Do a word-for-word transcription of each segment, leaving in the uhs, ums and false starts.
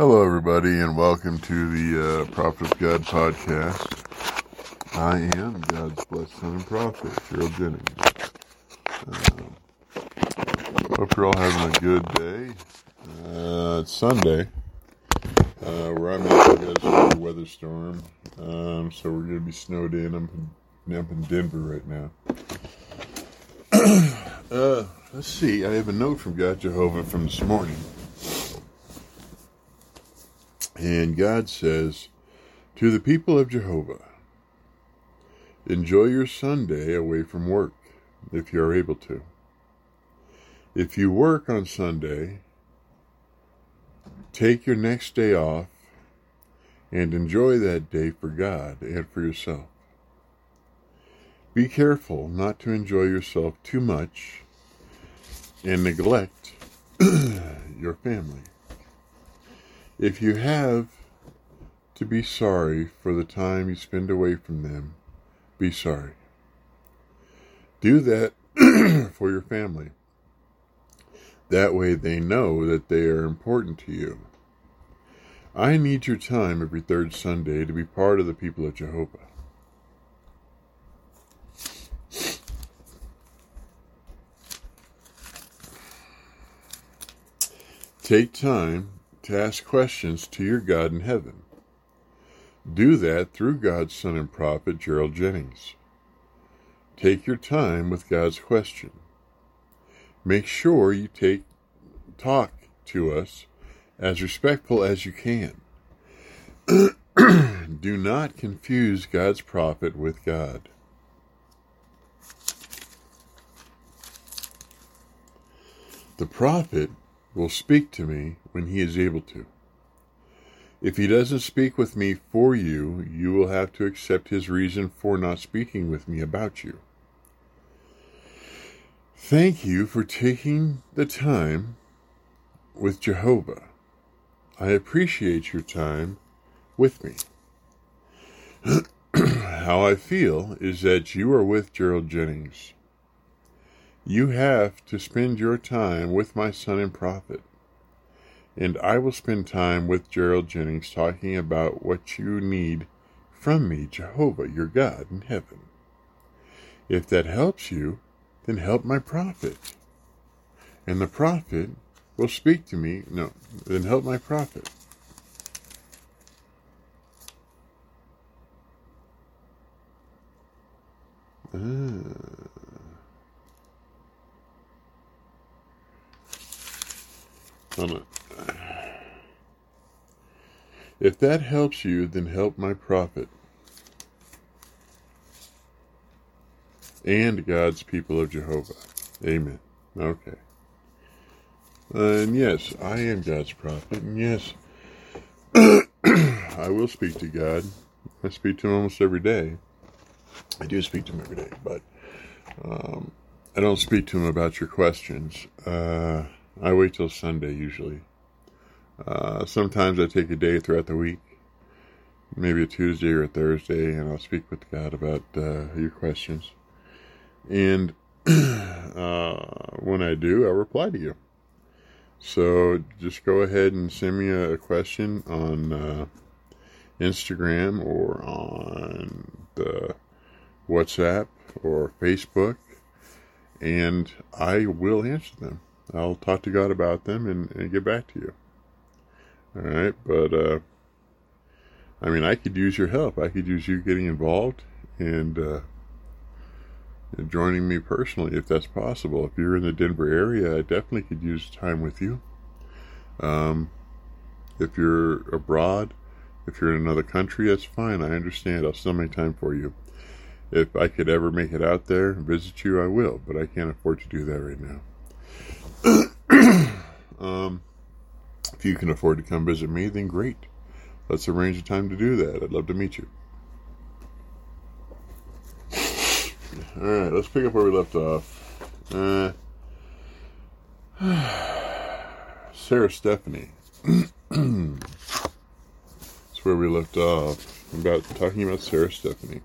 Hello, everybody, and welcome to the uh, Prophet of God podcast. I am God's blessed son and prophet, Cheryl Jennings. Uh, hope you're all having a good day. Uh, it's Sunday, uh, where I'm at. You guys have a weather storm, um, so we're going to be snowed in. I'm, I'm in Denver right now. uh, let's see. I have a note from God Jehovah from this morning. And God says, to the people of Jehovah, enjoy your Sunday away from work, if you are able to. If you work on Sunday, take your next day off and enjoy that day for God and for yourself. Be careful not to enjoy yourself too much and neglect your family. If you have to be sorry for the time you spend away from them, be sorry. Do that for your family. That way they know that they are important to you. I need your time every third Sunday to be part of the people of Jehovah. Take time to ask questions to your God in heaven. Do that through God's son and prophet, Gerald Jennings. Take your time with God's question. Make sure you take talk to us as respectful as you can. Do not confuse God's prophet with God. The prophet will speak to me when he is able to. If he doesn't speak with me for you, you will have to accept his reason for not speaking with me about you. Thank you for taking the time with Jehovah. I appreciate your time with me. How I feel is that you are with Gerald Jennings. You have to spend your time with my son and prophet. And I will spend time with Gerald Jennings talking about what you need from me, Jehovah, your God in heaven. If that helps you, then help my prophet. And the prophet will speak to me. No, then help my prophet. Ah. Hold on. If that helps you, then help my prophet and God's people of Jehovah. Amen. Okay. And yes, I am God's prophet. And yes, I will speak to God. I speak to him almost every day. I do speak to him every day, but um, I don't speak to him about your questions. Uh, I wait till Sunday usually. Uh, sometimes I take a day throughout the week, maybe a Tuesday or a Thursday, and I'll speak with God about uh, your questions. And uh, when I do, I'll reply to you. So just go ahead and send me a question on uh, Instagram or on the WhatsApp or Facebook, and I will answer them. I'll talk to God about them and, and get back to you. All right, but, uh, I mean, I could use your help. I could use you getting involved and, uh, and joining me personally, if that's possible. If you're in the Denver area, I definitely could use time with you. Um, if you're abroad, if you're in another country, that's fine. I understand. I'll still make time for you. If I could ever make it out there and visit you, I will, but I can't afford to do that right now. um... If you can afford to come visit me, then great. Let's arrange a time to do that. I'd love to meet you. All right, let's pick up where we left off. Uh, Sarah Stephanie. That's where we left off. About talking about Sarah Stephanie.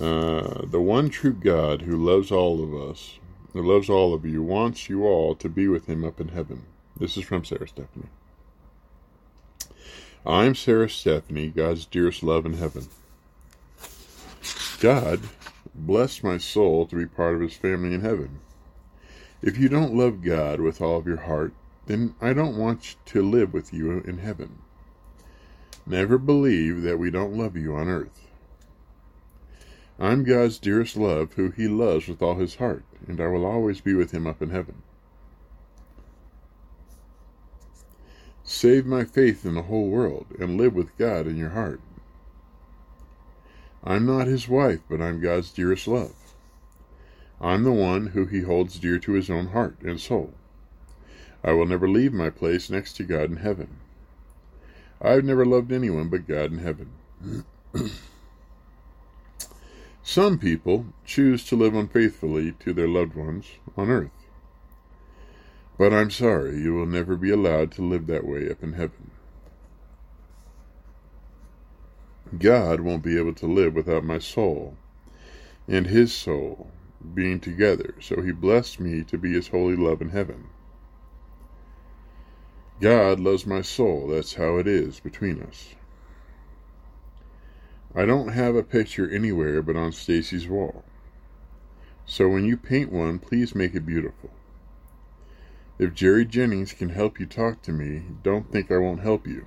Uh, the one true God who loves all of us, who loves all of you, wants you all to be with him up in heaven. This is from Sarah Stephanie. I'm Sarah Stephanie, God's dearest love in heaven. God blessed my soul to be part of his family in heaven. If you don't love God with all of your heart, then I don't want to live with you in heaven. Never believe that we don't love you on earth. I'm God's dearest love, who he loves with all his heart, and I will always be with him up in heaven. Save my faith in the whole world, and live with God in your heart. I'm not his wife, but I'm God's dearest love. I'm the one who he holds dear to his own heart and soul. I will never leave my place next to God in heaven. I've never loved anyone but God in heaven. Some people choose to live unfaithfully to their loved ones on earth. But I'm sorry, you will never be allowed to live that way up in heaven. God won't be able to live without my soul and his soul being together, so he blessed me to be his holy love in heaven. God loves my soul, that's how it is between us. I don't have a picture anywhere but on Stacy's wall. So when you paint one, please make it beautiful. If Jared Jennings can help you talk to me, don't think I won't help you.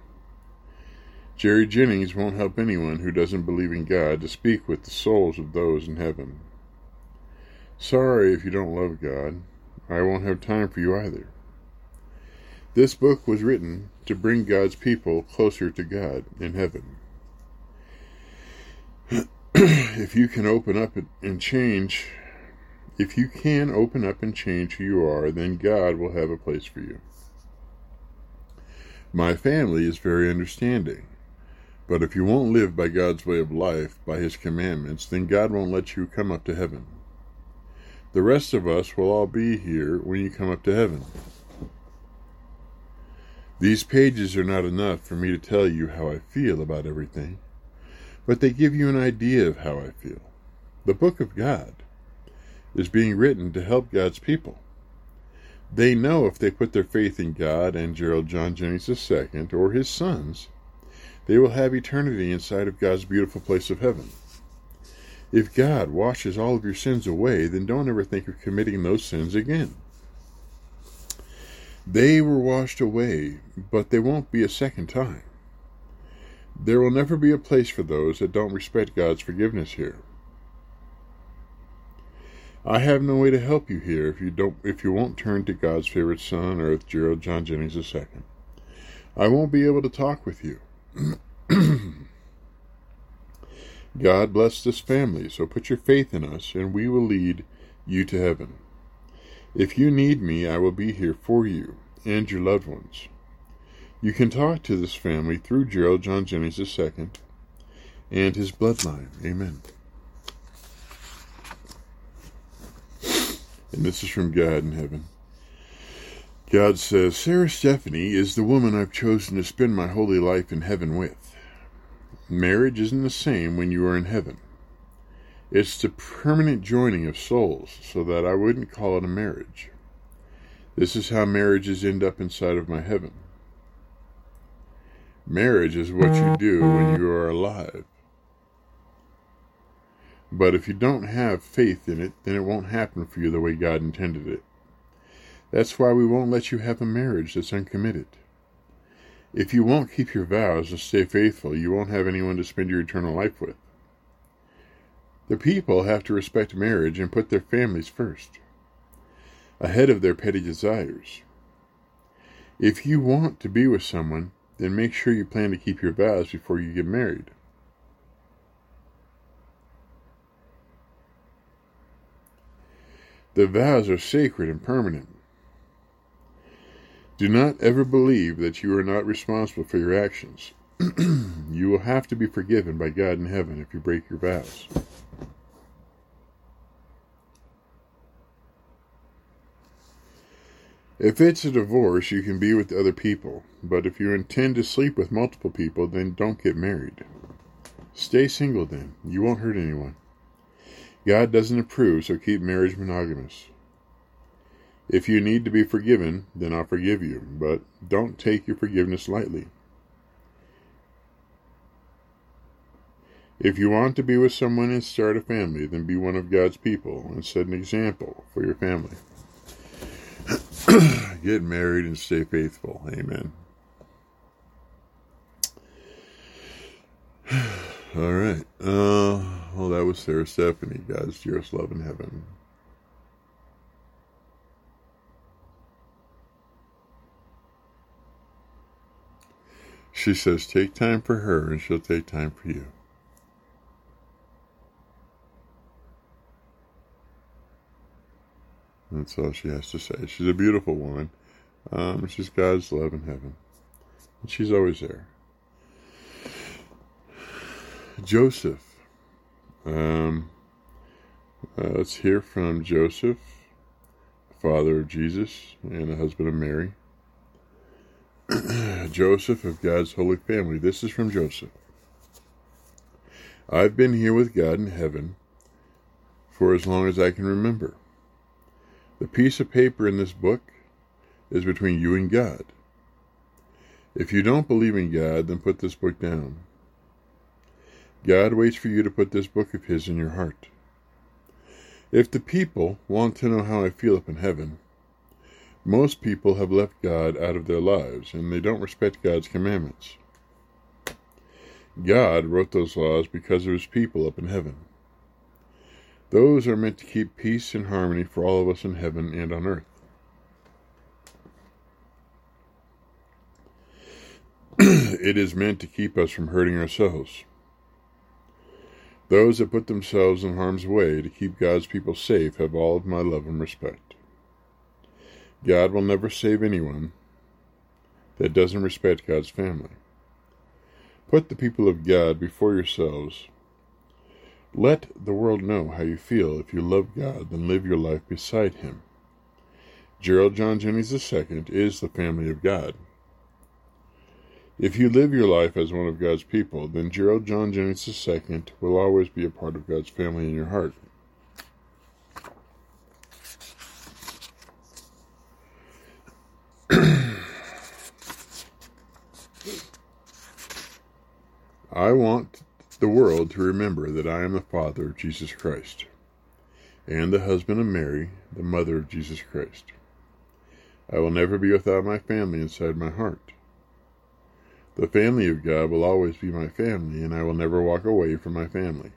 Jared Jennings won't help anyone who doesn't believe in God to speak with the souls of those in heaven. Sorry if you don't love God. I won't have time for you either. This book was written to bring God's people closer to God in heaven. If you can open up and change... If you can open up and change who you are, then God will have a place for you. My family is very understanding, but if you won't live by God's way of life, by his commandments, then God won't let you come up to heaven. The rest of us will all be here when you come up to heaven. These pages are not enough for me to tell you how I feel about everything, but they give you an idea of how I feel. The book of God is being written to help God's people. They know if they put their faith in God and Gerald John Jennings the Second or his sons, they will have eternity inside of God's beautiful place of heaven. If God washes all of your sins away, then don't ever think of committing those sins again. They were washed away, but they won't be a second time. There will never be a place for those that don't respect God's forgiveness here. I have no way to help you here if you don't, if you won't turn to God's favorite son on earth, Gerald John Jennings the Second. I won't be able to talk with you. God bless this family, so put your faith in us, and we will lead you to heaven. If you need me, I will be here for you and your loved ones. You can talk to this family through Gerald John Jennings the Second and his bloodline. Amen. And this is from God in heaven. God says, Sarah Stephanie is the woman I've chosen to spend my holy life in heaven with. Marriage isn't the same when you are in heaven. It's the permanent joining of souls, so that I wouldn't call it a marriage. This is how marriages end up inside of my heaven. Marriage is what you do when you are alive. But if you don't have faith in it, then it won't happen for you the way God intended it. That's why we won't let you have a marriage that's uncommitted. If you won't keep your vows and stay faithful, you won't have anyone to spend your eternal life with. The people have to respect marriage and put their families first, ahead of their petty desires. If you want to be with someone, then make sure you plan to keep your vows before you get married. The vows are sacred and permanent. Do not ever believe that you are not responsible for your actions. You will have to be forgiven by God in heaven if you break your vows. If it's a divorce, you can be with other people, but if you intend to sleep with multiple people, then don't get married. Stay single then. You won't hurt anyone. God doesn't approve, so keep marriage monogamous. If you need to be forgiven, then I'll forgive you, but don't take your forgiveness lightly. If you want to be with someone and start a family, then be one of God's people and set an example for your family. Get married and stay faithful. Amen. All right. Uh, well, that was Sarah Stephanie, God's dearest love in heaven. She says, take time for her, and she'll take time for you. That's all she has to say. She's a beautiful woman. Um, she's God's love in heaven. And she's always there. Joseph. Um, uh, let's hear from Joseph, father of Jesus and the husband of Mary. Joseph of God's holy family. This is from Joseph. I've been here with God in heaven for as long as I can remember. The piece of paper in this book is between you and God. If you don't believe in God, then put this book down. God waits for you to put this book of his in your heart. If the people want to know how I feel up in heaven, most people have left God out of their lives, and they don't respect God's commandments. God wrote those laws because of his people up in heaven. Those are meant to keep peace and harmony for all of us in heaven and on earth. It is meant to keep us from hurting ourselves. Those that put themselves in harm's way to keep God's people safe have all of my love and respect. God will never save anyone that doesn't respect God's family. Put the people of God before yourselves. Let the world know how you feel. If you love God, then live your life beside him. Gerald John Jennings the Second is the family of God. If you live your life as one of God's people, then Gerald John Jennings the Second will always be a part of God's family in your heart. I want the world to remember that I am the father of Jesus Christ and the husband of Mary, the mother of Jesus Christ. I will never be without my family inside my heart. The family of God will always be my family, and I will never walk away from my family.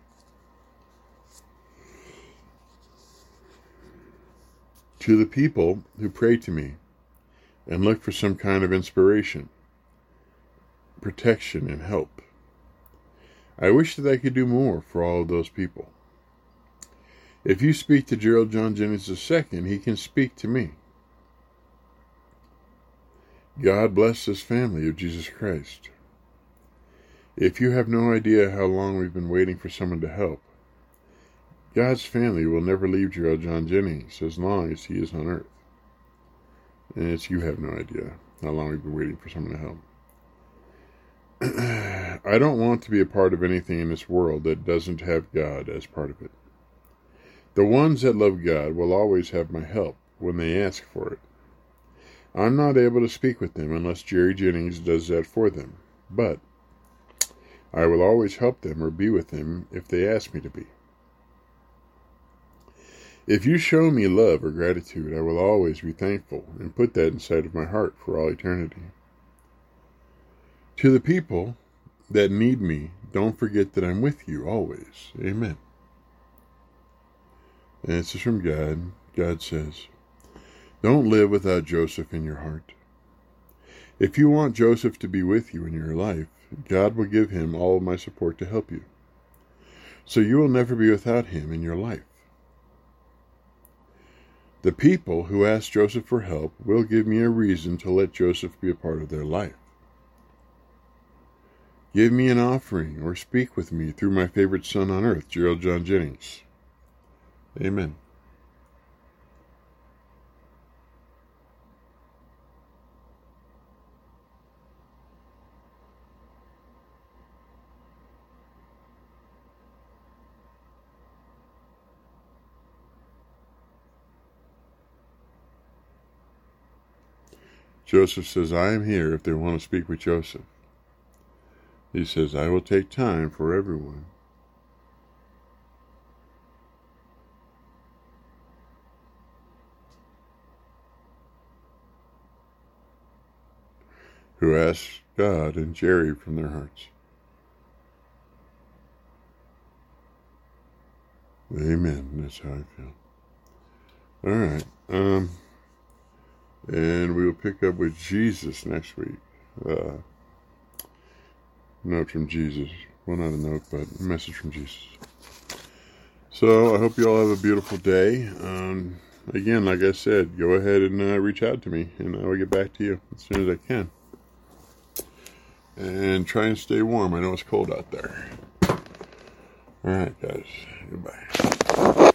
To the people who pray to me and look for some kind of inspiration, protection, and help, I wish that I could do more for all of those people. If you speak to Gerald John Jennings the Second, he can speak to me. God bless this family of Jesus Christ. If you have no idea how long we've been waiting for someone to help, God's family will never leave Gerald John Jennings as long as he is on earth. And it's you have no idea how long we've been waiting for someone to help. I don't want to be a part of anything in this world that doesn't have God as part of it. The ones that love God will always have my help when they ask for it. I'm not able to speak with them unless Jared Jennings does that for them, but I will always help them or be with them if they ask me to be. If you show me love or gratitude, I will always be thankful and put that inside of my heart for all eternity. To the people that need me, don't forget that I'm with you always. Amen. And this is from God. God says, don't live without Joseph in your heart. If you want Joseph to be with you in your life, God will give him all of my support to help you. So you will never be without him in your life. The people who ask Joseph for help will give me a reason to let Joseph be a part of their life. Give me an offering or speak with me through my favorite son on earth, Gerald John Jennings. Amen. Joseph says, I am here if they want to speak with Joseph. He says, I will take time for everyone. who asked God and Jerry from their hearts. Amen. That's how I feel. All right. Um, and we'll pick up with Jesus next week. Uh, note from Jesus. Well, not a note, but a message from Jesus. So I hope you all have a beautiful day. Um, again, like I said, go ahead and uh, reach out to me, and I will get back to you as soon as I can. And try and stay warm. I know it's cold out there. All right, guys. Goodbye.